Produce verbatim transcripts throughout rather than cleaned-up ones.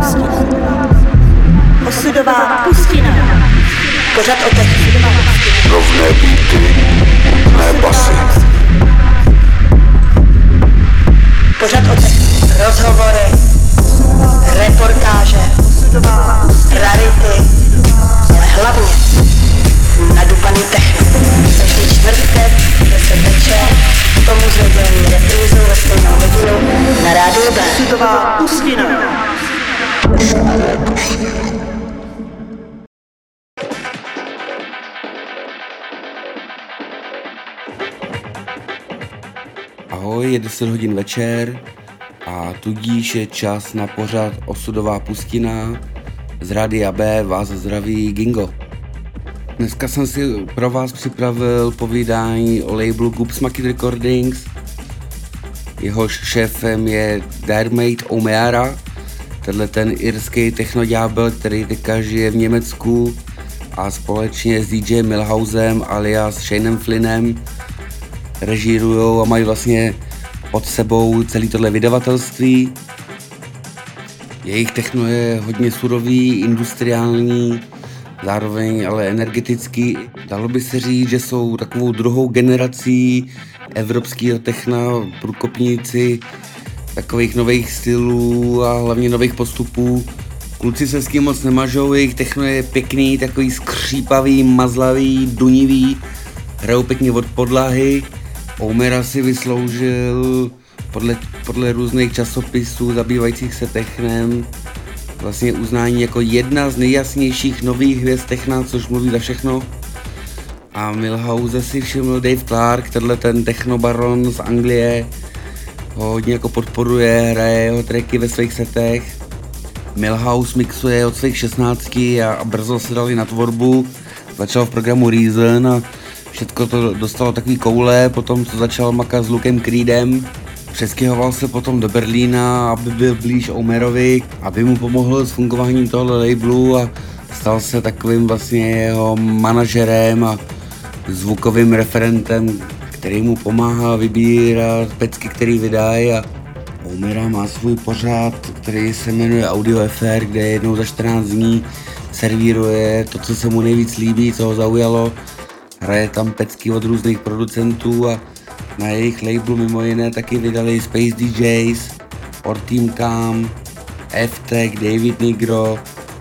pustina. Osudová pustina. Pořad o těch rovné bíty, ne basy. Pořad o těch rozhovory, reportáže, rarity, ale hlavně nadupaný technik. Každý čtvrtek, deset večer. Tomu zvědění reprízu ve stejnou hodinu na rádiu B. Osudová pustina. Ahoj, je deset hodin večer a tudíž je čas na pořad Osudová pustina. Z rádia B vás zdraví Gingo. Dneska jsem si pro vás připravil povídání o labelu Goops Market Recordings. Jehož šéfem je Dermot Ó Meara, tenhle ten irský technoďábel, který teďka žije v Německu a společně s dý džej Milhousem alias Shanem Flynnem režírujou a mají vlastně pod sebou celý tohle vydavatelství. Jejich techno je hodně surový, industriální, zároveň ale energeticky. Dalo by se říct, že jsou takovou druhou generací evropského techna, průkopníci takových nových stylů a hlavně nových postupů. Kluci se s tím moc nemažou, jejich techno je pěkný, takový skřípavý, mazlavý, dunivý, hrajou pěkně od podlahy. Ó Meara si vysloužil podle, podle různých časopisů zabývajících se technem vlastně uznání jako jedna z nejjasnějších nových hvězd techna, což mluví za všechno. A Milhouse si všiml Dave Clark, tenhle ten technobaron z Anglie, ho hodně jako podporuje, hraje jeho tracky ve svých setech. Milhouse mixuje od svých šestnácti a, a brzo se dali na tvorbu, začal v programu Reason a všechno to dostalo takový koule, potom co začal makat s Lukem Creedem. Přeskyhoval se potom do Berlína, aby byl blíž Ó Mearovi, aby mu pomohl s fungováním tohoto labelu a stal se takovým vlastně jeho manažerem a zvukovým referentem, který mu pomáhá vybírat pecky, který vydají. A Ó Meara má svůj pořad, který se jmenuje Audio Affair, kde jednou za čtrnáct dní servíruje to, co se mu nejvíc líbí, co ho zaujalo. Hraje tam pecky od různých producentů a na jejich labelu mimo jiné taky vydali Space dý džejs, Orteam Kam, F-Tech, David Nigro,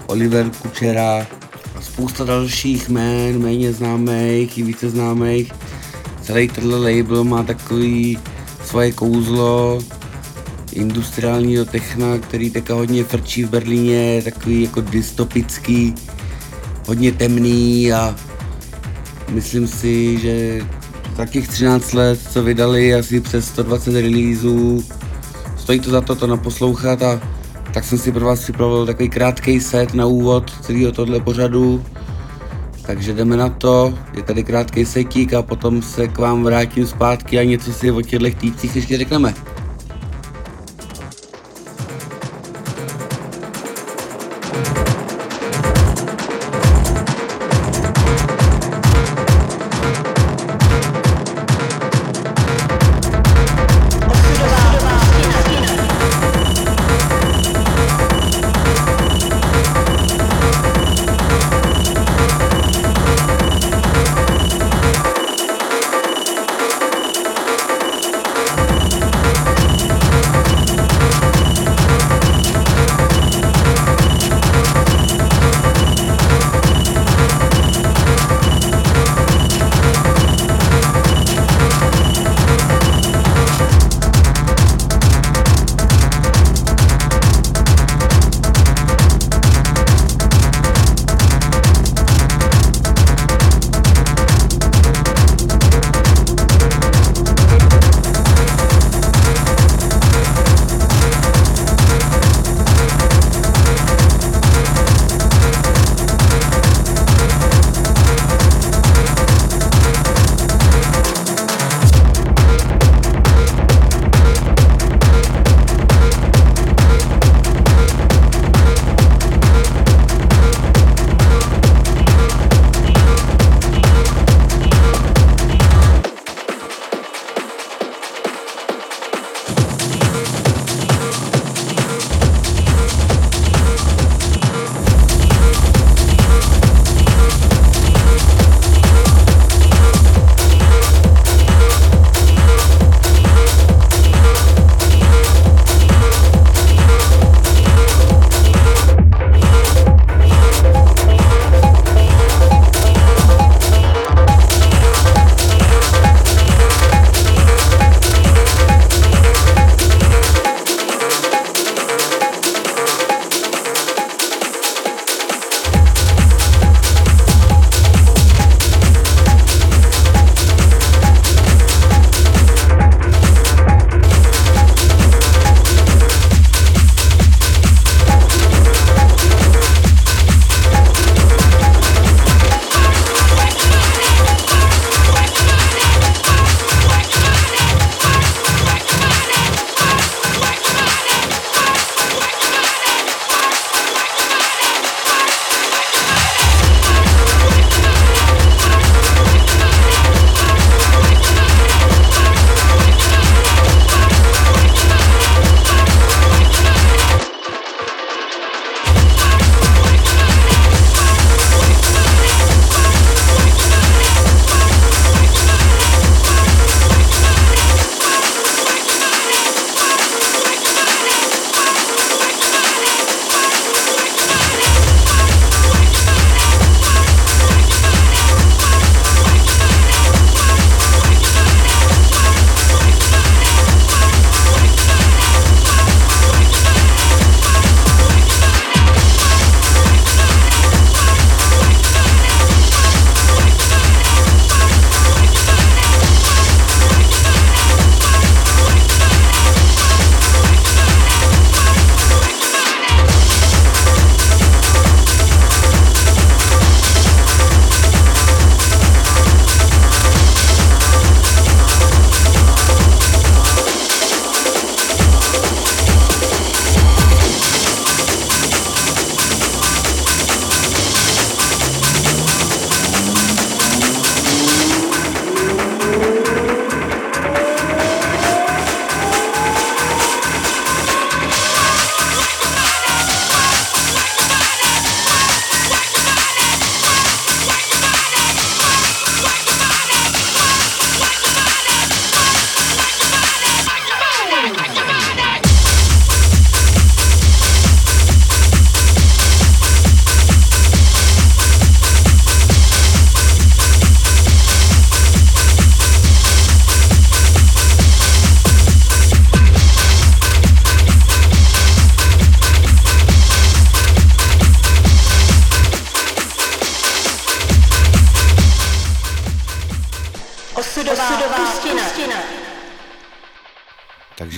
Oliver Kuchera a spousta dalších jmén, méně známých i více známých. Celý tenhle label má takový svoje kouzlo industriálního techna, který teďka hodně frčí v Berlíně, takový jako dystopický, hodně temný a myslím si, že takých třináct let, co vydali asi přes sto dvacet releaseů. Stojí to za to to naposlouchat a tak jsem si pro vás připravil takový krátký set na úvod celého tohle pořadu. Takže jdeme na to, je tady krátký setík a potom se k vám vrátím zpátky a něco si o těchto týpcích ještě řekneme.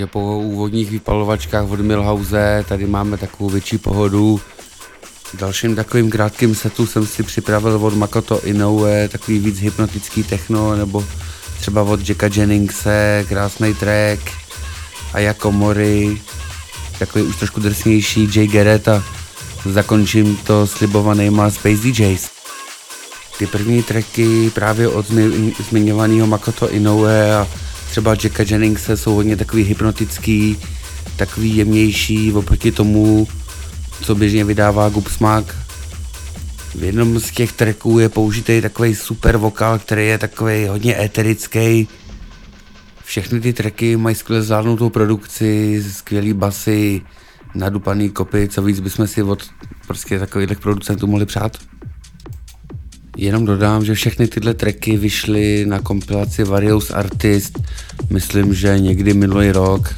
Takže po úvodních vypalovačkách od Milhouse tady máme takovou větší pohodu. V dalším takovým krátkým setu jsem si připravil od Makoto Inoue takový víc hypnotický techno, nebo třeba od Jacka Jenningse krásný track, Aya Komori, takový už trošku drsnější Jay Garrett a zakončím to slibovanýma Space D Js. Ty první tracky právě od zmiňovaného Makoto Inoue a třeba Jacka Jenningse jsou hodně takový hypnotický, takový jemnější oproti tomu, co běžně vydává Goops Market. V jednom z těch tracků je použitý takový super vokál, který je takový hodně éterický. Všechny ty tracky mají skvěle zvládnutou produkci, skvělý basy, nadupaný kopy, co víc bychom si od prostě takových producentů mohli přát. Jenom dodám, že všechny tyhle tracky vyšly na kompilaci Various Artist, myslím, že někdy minulý rok.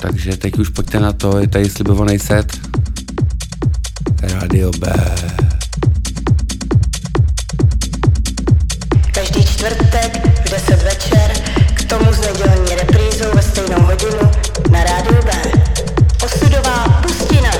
Takže teď už pojďte na to, je tady slibovaný set. Radio B. Každý čtvrtek v deset večer, k tomu s nedělní reprízou ve stejnou hodinu na Radio B. Osudová pustina.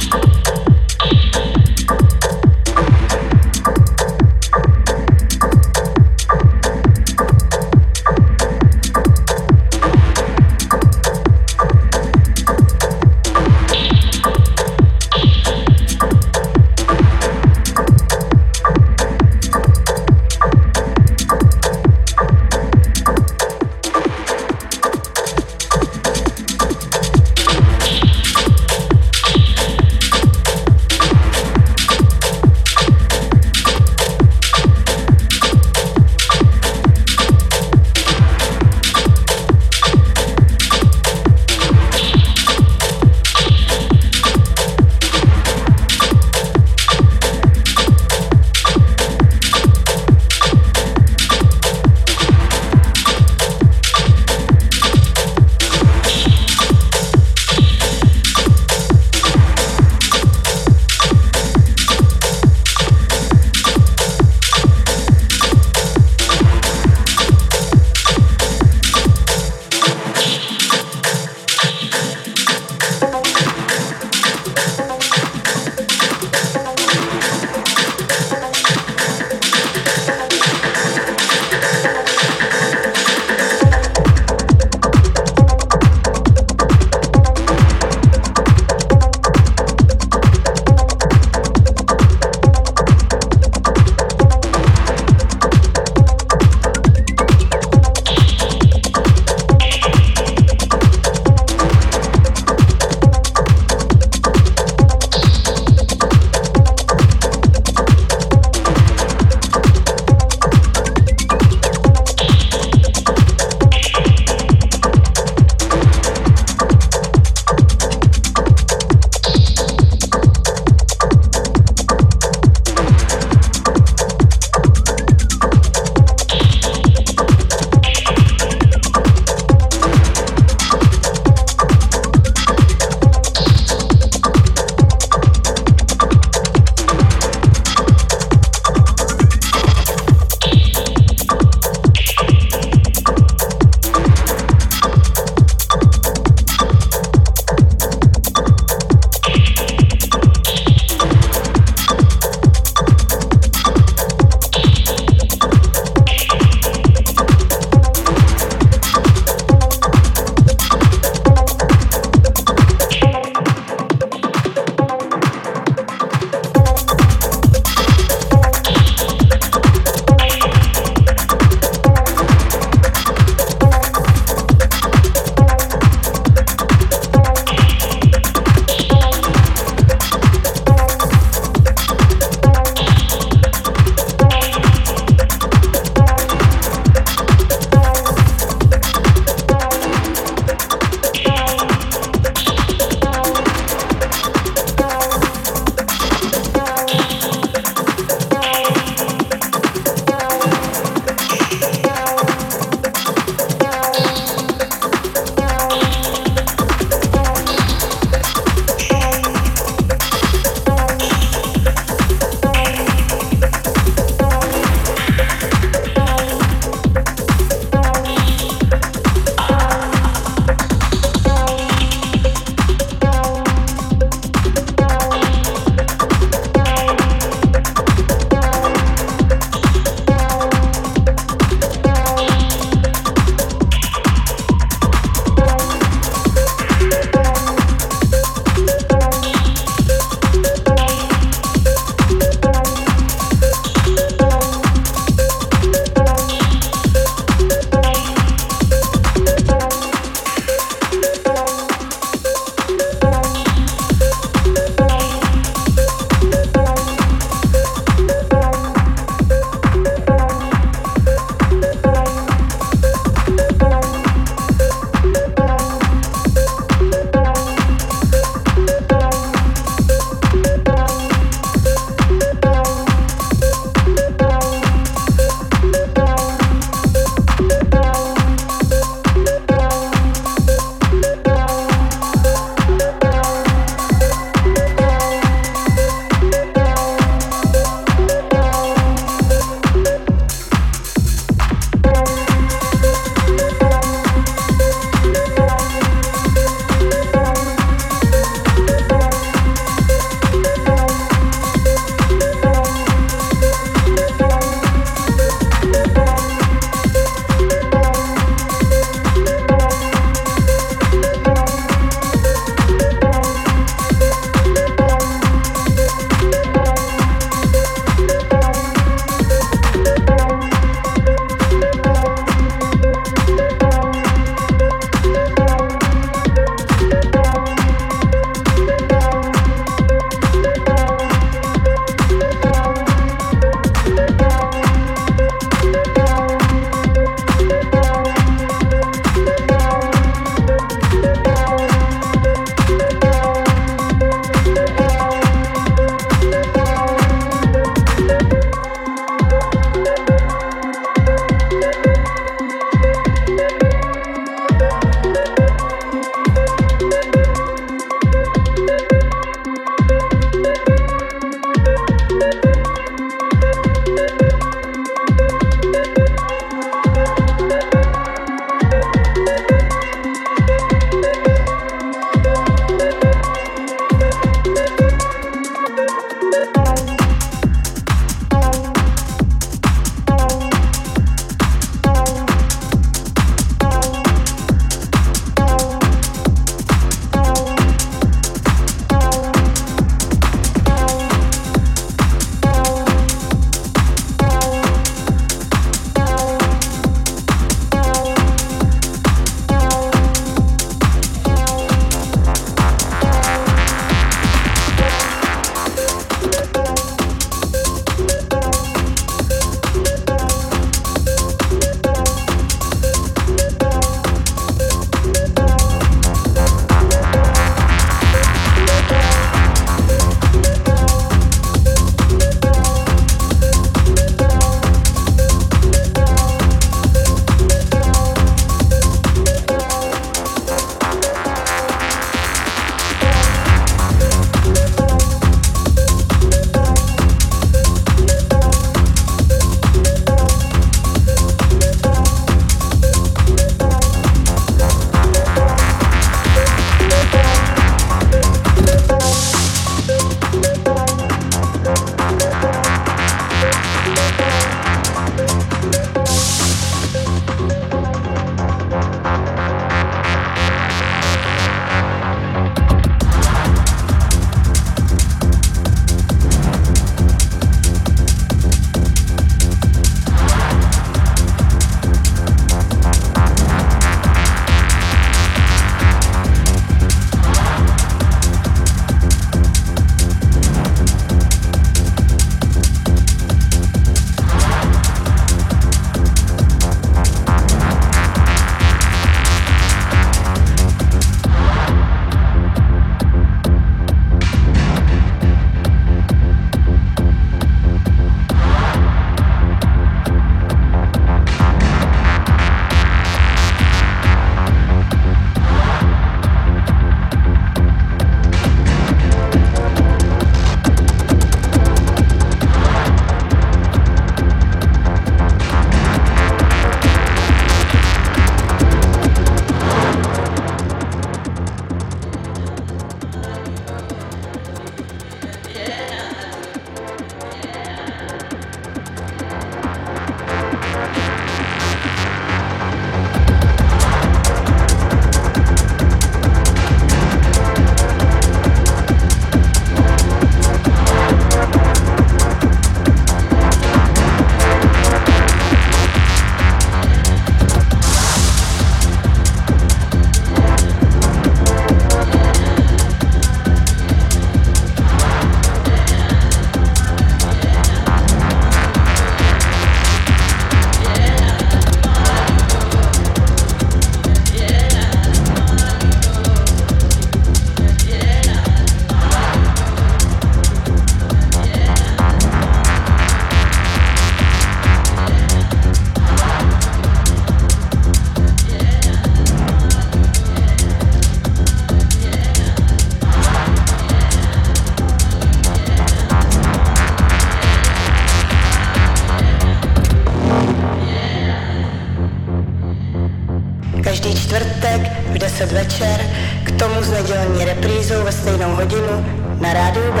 každý čtvrtek v deset večer, k tomu s nedělní reprízou ve stejnou hodinu na Rádiu B.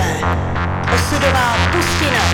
Osudová pustina.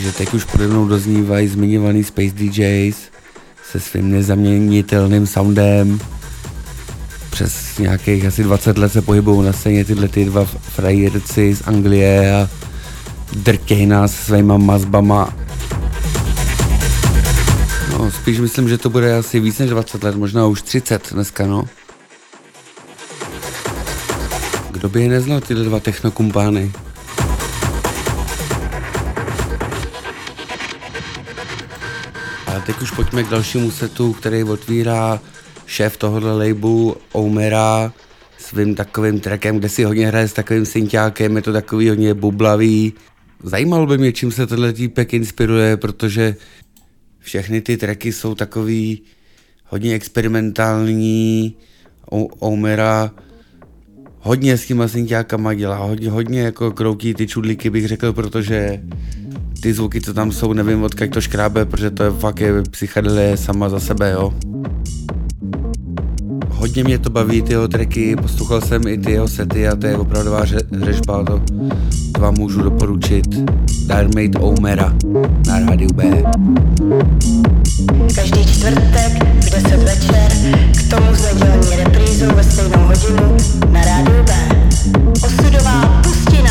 že teď už pode mnou doznívají zmiňovaný Space D Js se svým nezaměnitelným soundem. Přes nějakých asi dvacet let se pohybují na scéně tyhle ty dva frajírci z Anglie a drtěj nás svýma mazbama. No, spíš myslím, že to bude asi víc než dvacet let, možná už třicet dneska, no. Kdo by je neznal, tyhle dva technokumpány? A teď už pojďme k dalšímu setu, který otvírá šéf tohohle labelu Ó Meara svým takovým trackem, kde si hodně hraje s takovým synťákem, je to takový hodně bublavý. Zajímalo by mě, čím se tenhle týpek inspiruje, protože všechny ty tracky jsou takový hodně experimentální. Ó Meara hodně s těma synťákama dělá, hodně, hodně jako kroutí ty čudlíky, bych řekl, protože ty zvuky, co tam jsou, nevím odkud to škrábe, protože to je fakt je psychedelie sama za sebe, jo. Hodně mě to baví, ty jeho tracky, poslouchal jsem i ty jeho sety a to je opravdová řežba, to, to vám můžu doporučit. Dermot Ó Meara na rádiu B. Každý čtvrtek v deset večer, k tomu s nedělní reprízou ve stejnou hodinu na rádiu B. Osudová pustina.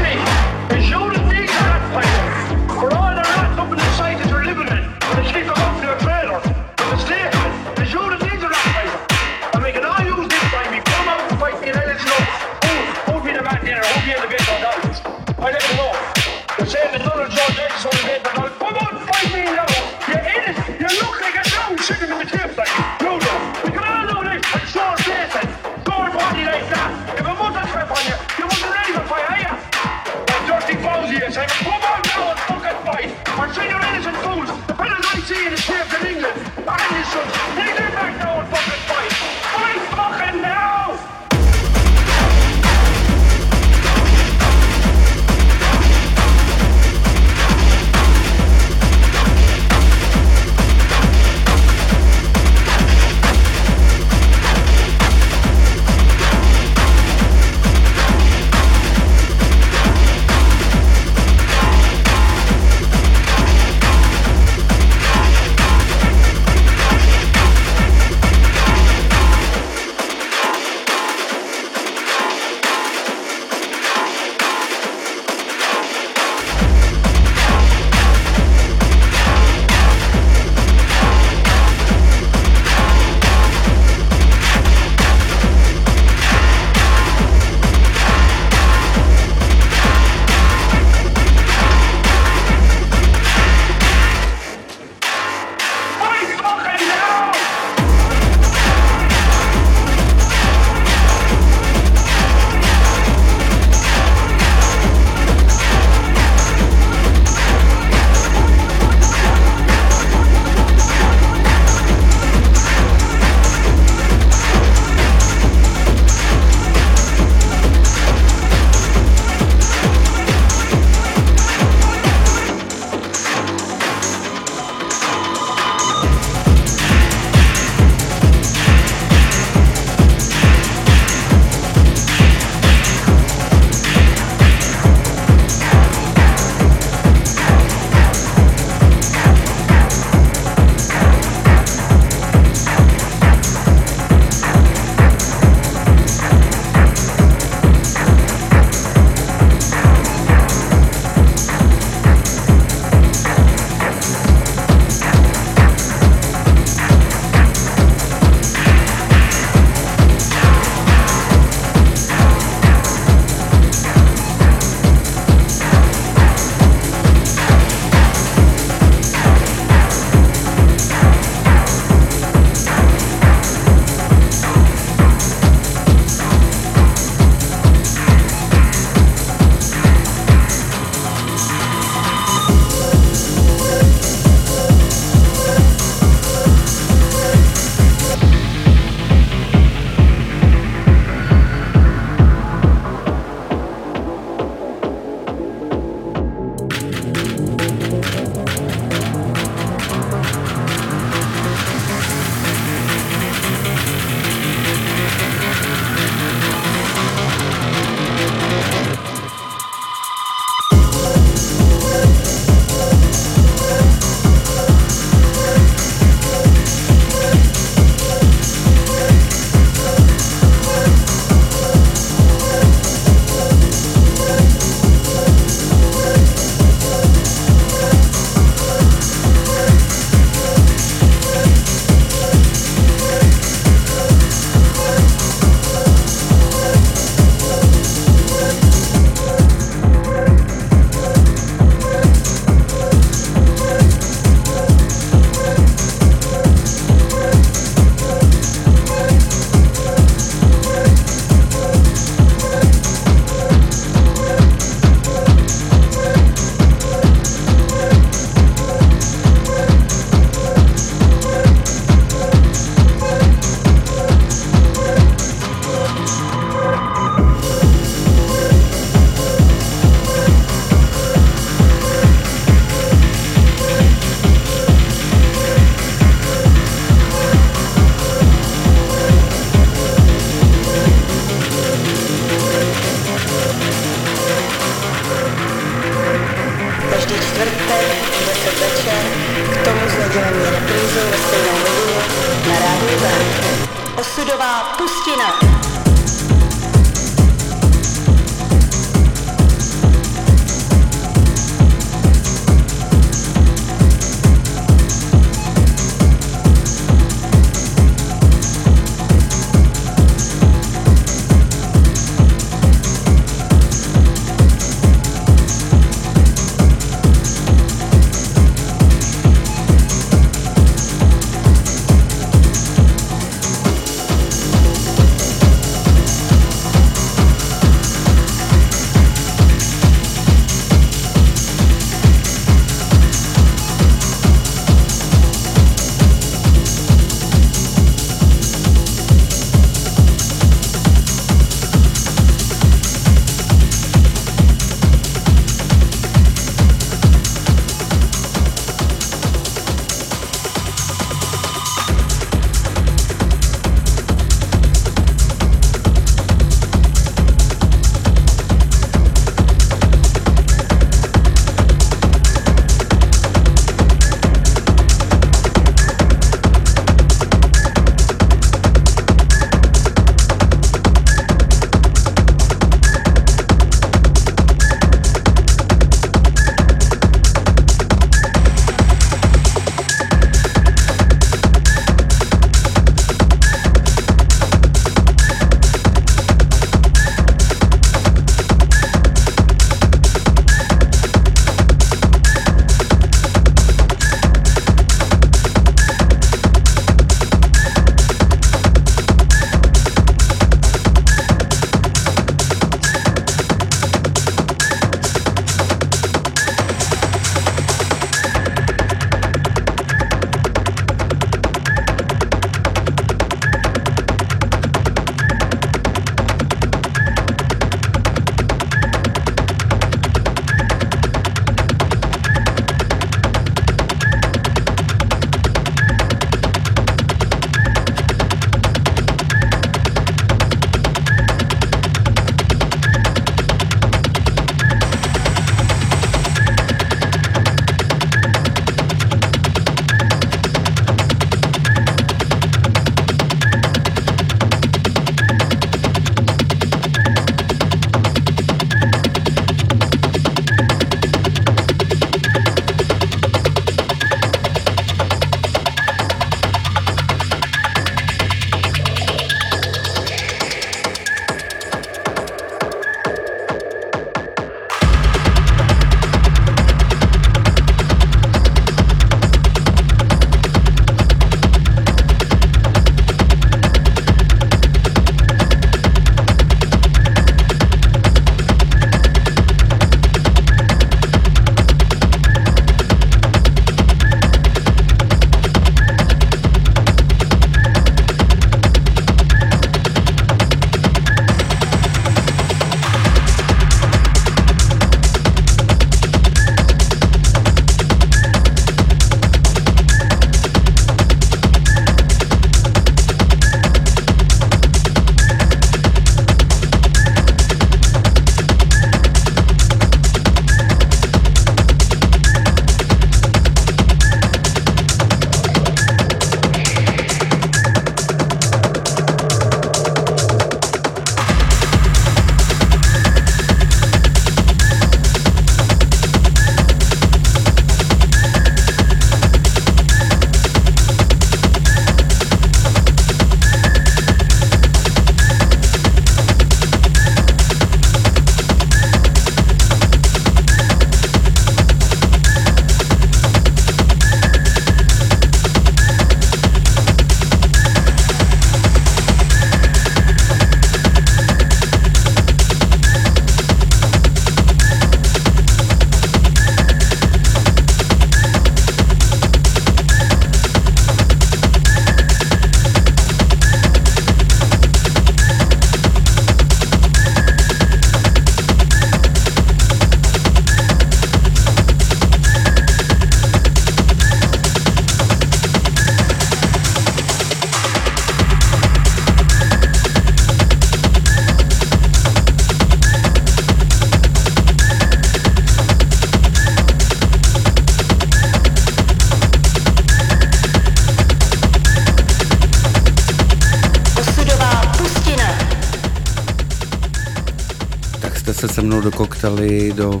jste se se mnou dokoktali do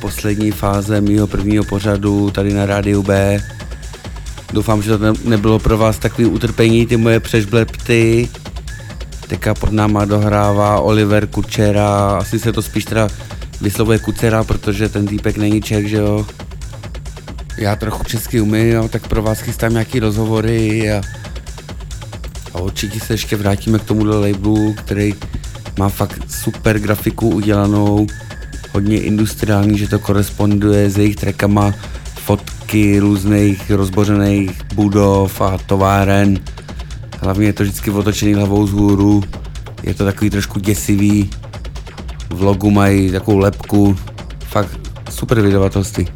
poslední fáze mýho prvního pořadu tady na Rádiu B. Doufám, že to ne- nebylo pro vás takový utrpení, ty moje přešblepty. Teďka pod náma dohrává Oliver Kuchera, asi se to spíš teda vyslovuje Kuchera, protože ten týpek není Čech, že jo. Já trochu česky umím, jo, tak pro vás chystám nějaký rozhovory a, a určitě se ještě vrátíme k tomuhle labelu, který má fakt super grafiku udělanou, hodně industriální, že to koresponduje s jejich trackama, fotky různých rozbořených budov a továren. Hlavně je to vždycky otočený hlavou vzhůru, je to takový trošku děsivý, v logu mají takovou lebku, fakt super vydavatelství.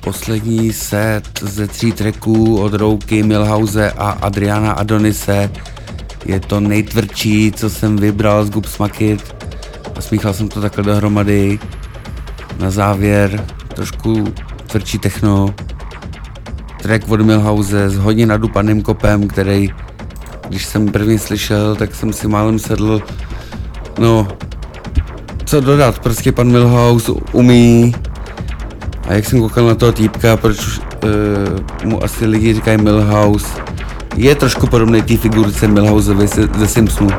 Poslední set ze tří tracků od Rouky, Milhouse a Adriána Adonise. Je to nejtvrdší, co jsem vybral z Goops Market a smíchal jsem to takhle dohromady. Na závěr trošku tvrdší techno. Track od Milhouse s hodně nadupaným kopem, který, když jsem první slyšel, tak jsem si málem sedl. No, co dodat, prostě pan Milhouse umí. A jak jsem koukal na toho týpka, proč uh, mu asi lidi říkají Milhouse, je trošku podobný té figurce Milhouseovi ze Simpsonů.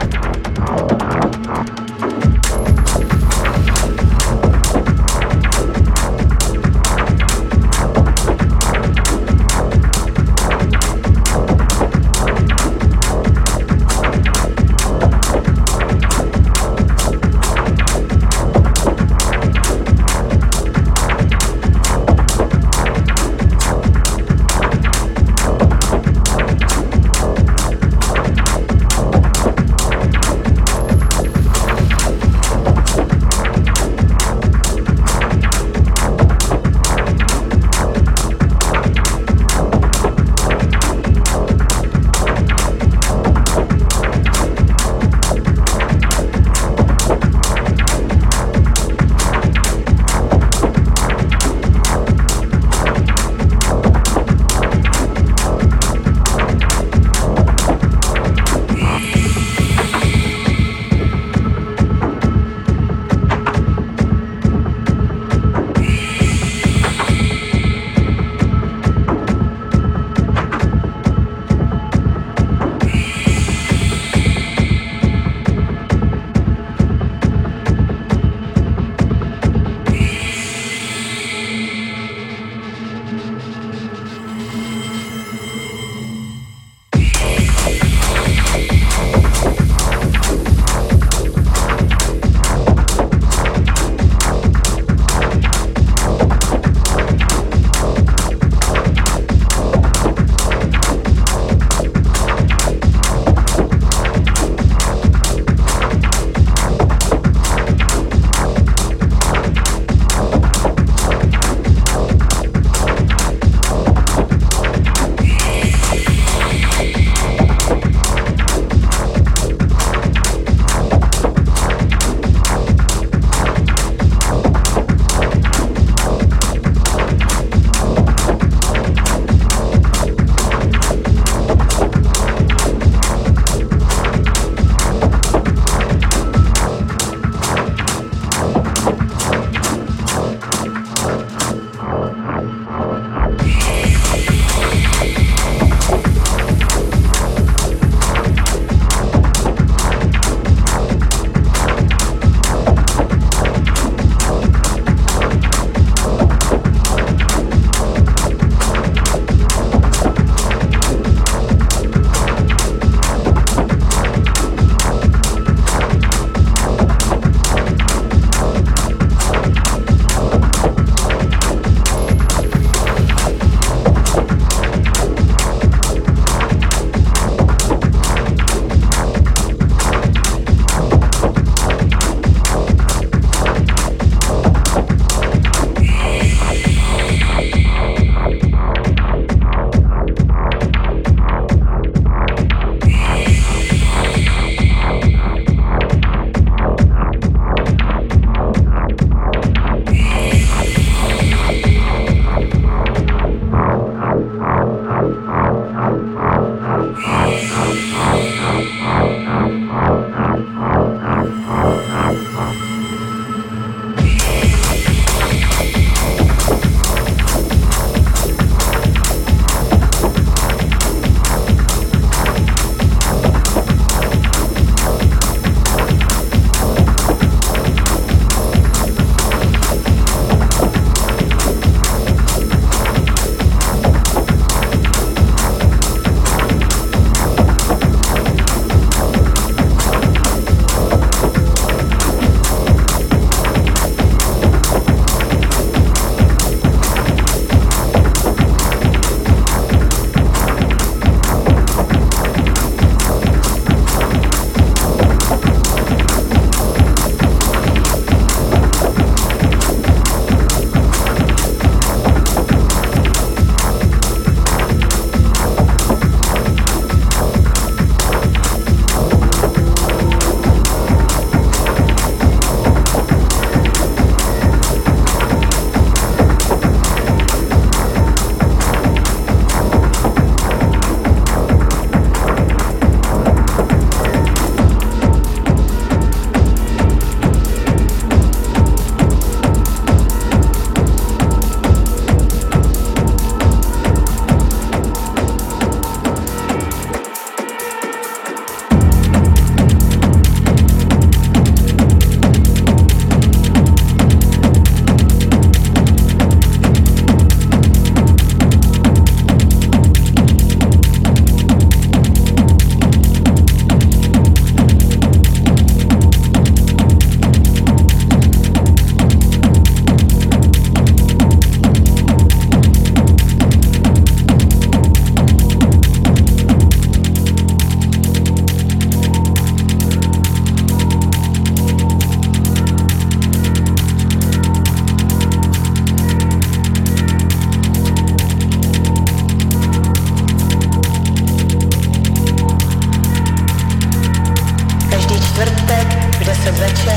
čtvrtek v deset večer,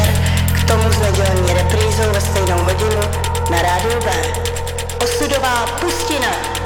k tomu s nedělní reprízou ve stejnou hodinu na rádiu B. Osudová pustina.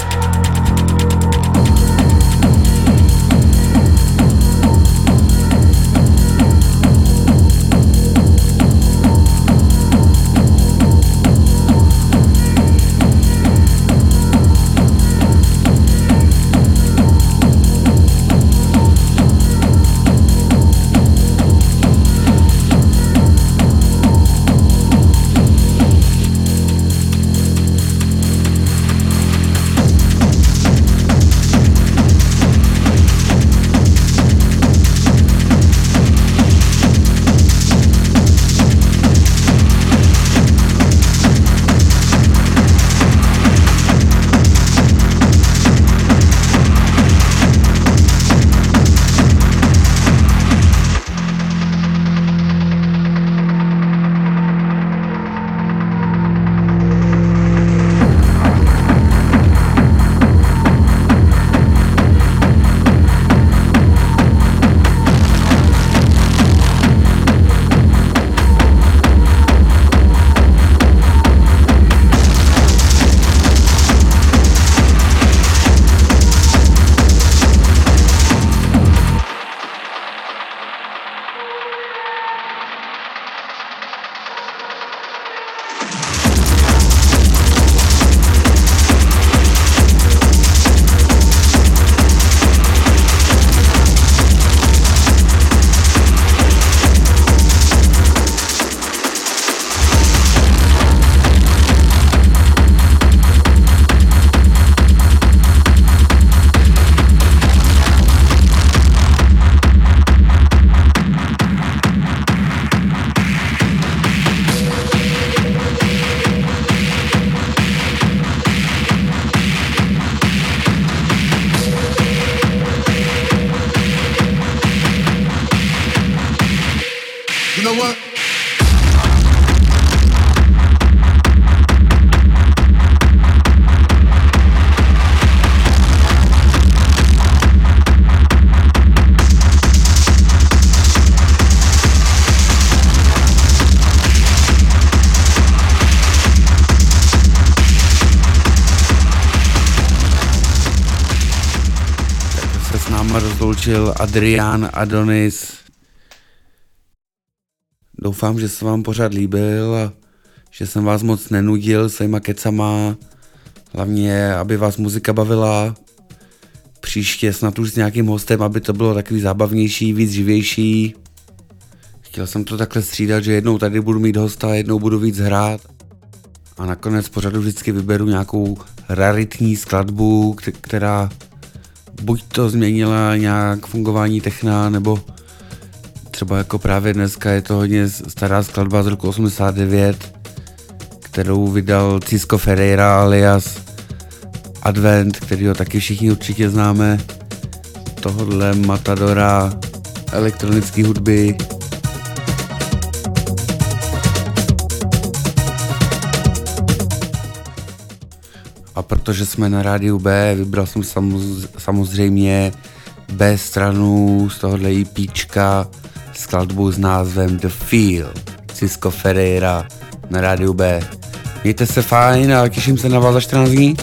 Adrián Adonis. Doufám, že se vám pořád líbil a že jsem vás moc nenudil svýma kecama. Hlavně, aby vás muzika bavila. Příště snad už s nějakým hostem, aby to bylo takový zábavnější, víc živější. Chtěl jsem to takhle střídat, že jednou tady budu mít hosta, jednou budu víc hrát. A nakonec pořadu vždycky vyberu nějakou raritní skladbu, která buď to změnila nějak fungování techna, nebo třeba jako právě dneska je to hodně stará skladba z roku osmdesát devět, kterou vydal Cisco Ferreira alias Advent, kterýho taky všichni určitě známe, tohodle matadora elektronické hudby. A protože jsme na rádiu B, vybral jsem samoz, samozřejmě B stranu z tohohle EPčka skladbu s názvem The Feel, Cisco Ferreira na rádiu B. Mějte se fajn a těším se na vás za čtrnáct dní.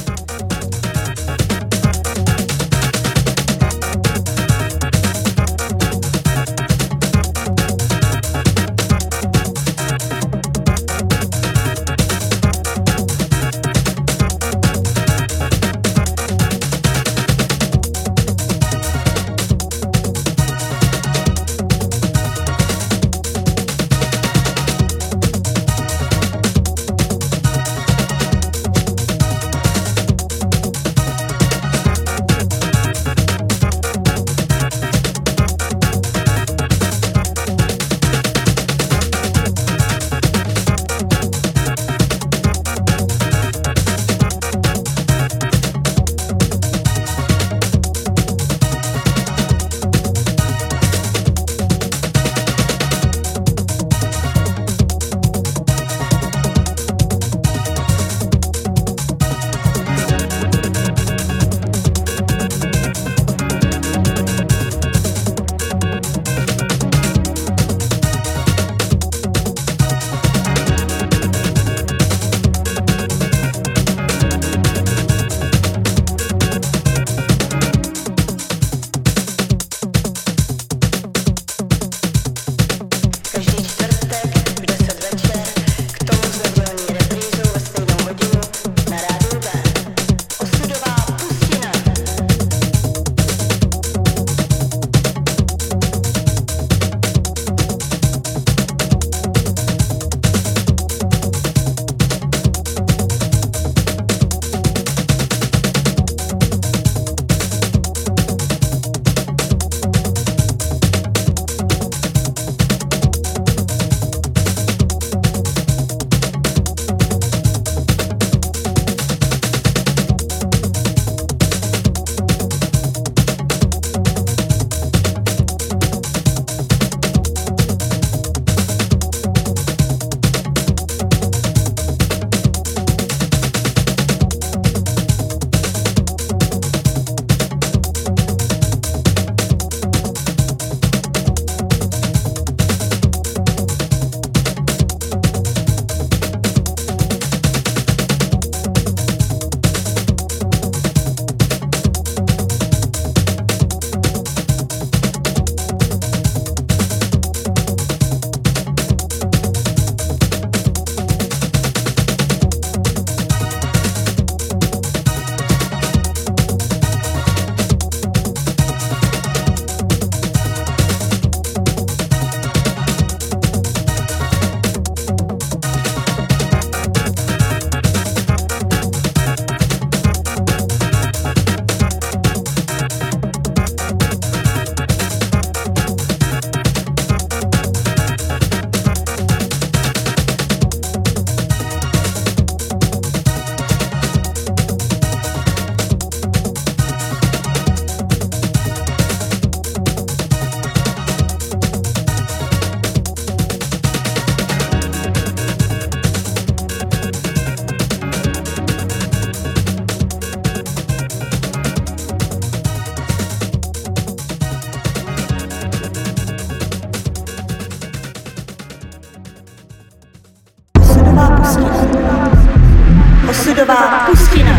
Hudová pustina.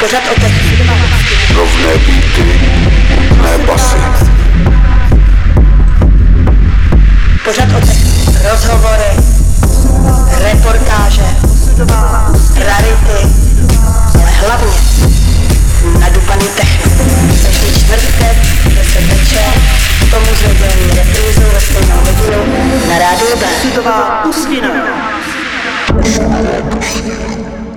Pořad o tech. Rovné bity, rovné basy. Pořad o tech. Rozhovory, reportáže, rarity, ale hlavně nadupaný techno. Každý čtvrtek, deset večer, k tomu zvedělní reprízu ve stejnou hodinu na rádiu B. Hudová pustina. Hudová pustina.